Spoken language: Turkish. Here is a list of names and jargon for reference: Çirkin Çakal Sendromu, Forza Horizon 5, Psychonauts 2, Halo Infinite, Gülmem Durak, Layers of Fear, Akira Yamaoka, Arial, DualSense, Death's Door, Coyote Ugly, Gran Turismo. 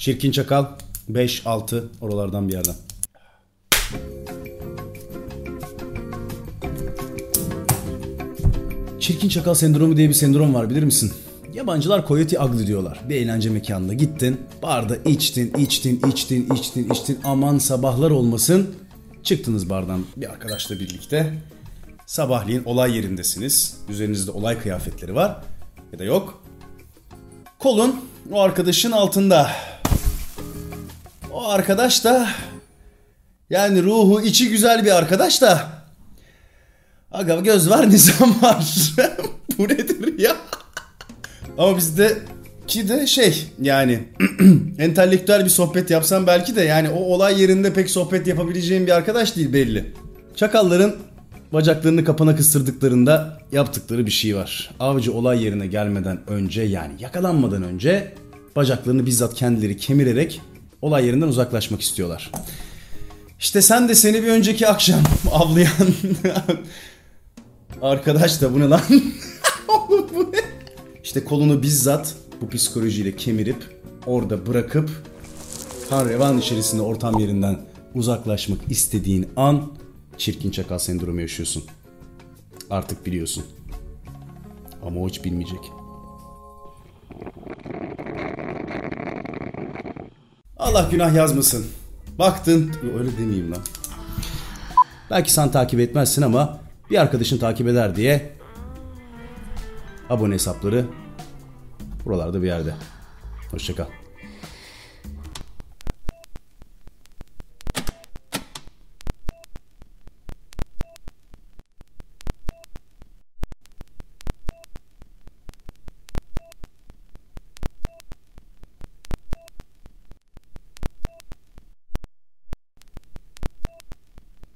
Çirkin Çakal 5-6 oralardan bir yerden. Çirkin Çakal Sendromu diye bir sendrom var, bilir misin? Yabancılar Coyote Ugly diyorlar. Bir eğlence mekanına gittin, barda içtin, aman sabahlar olmasın. Çıktınız bardan bir arkadaşla birlikte. Sabahleyin olay yerindesiniz. Üzerinizde olay kıyafetleri var ya da yok. Kolun o arkadaşın altında. O arkadaş da yani ruhu içi güzel bir arkadaş da aga göz var nizam var. Bu nedir ya? Ama bizdeki de şey yani entelektüel bir sohbet yapsam belki de yani o olay yerinde pek sohbet yapabileceğim bir arkadaş değil belli. Çakalların bacaklarını kapana kıstırdıklarında yaptıkları bir şey var. Avcı olay yerine gelmeden önce yani yakalanmadan önce bacaklarını bizzat kendileri kemirerek olay yerinden uzaklaşmak istiyorlar. İşte sen de seni bir önceki akşam avlayan arkadaş da bu ne lan? Oğlum bu ne? İşte kolunu bizzat bu psikolojiyle kemirip orada bırakıp kan revan içerisinde ortam yerinden uzaklaşmak istediğin an Çirkin Çakal Sendromu yaşıyorsun. Artık biliyorsun. Ama o hiç bilmeyecek. Allah günah yazmasın. Baktın. Öyle demeyeyim lan. Belki sen takip etmezsin ama bir arkadaşın takip eder diye abone hesapları buralarda bir yerde. Hoşça kal.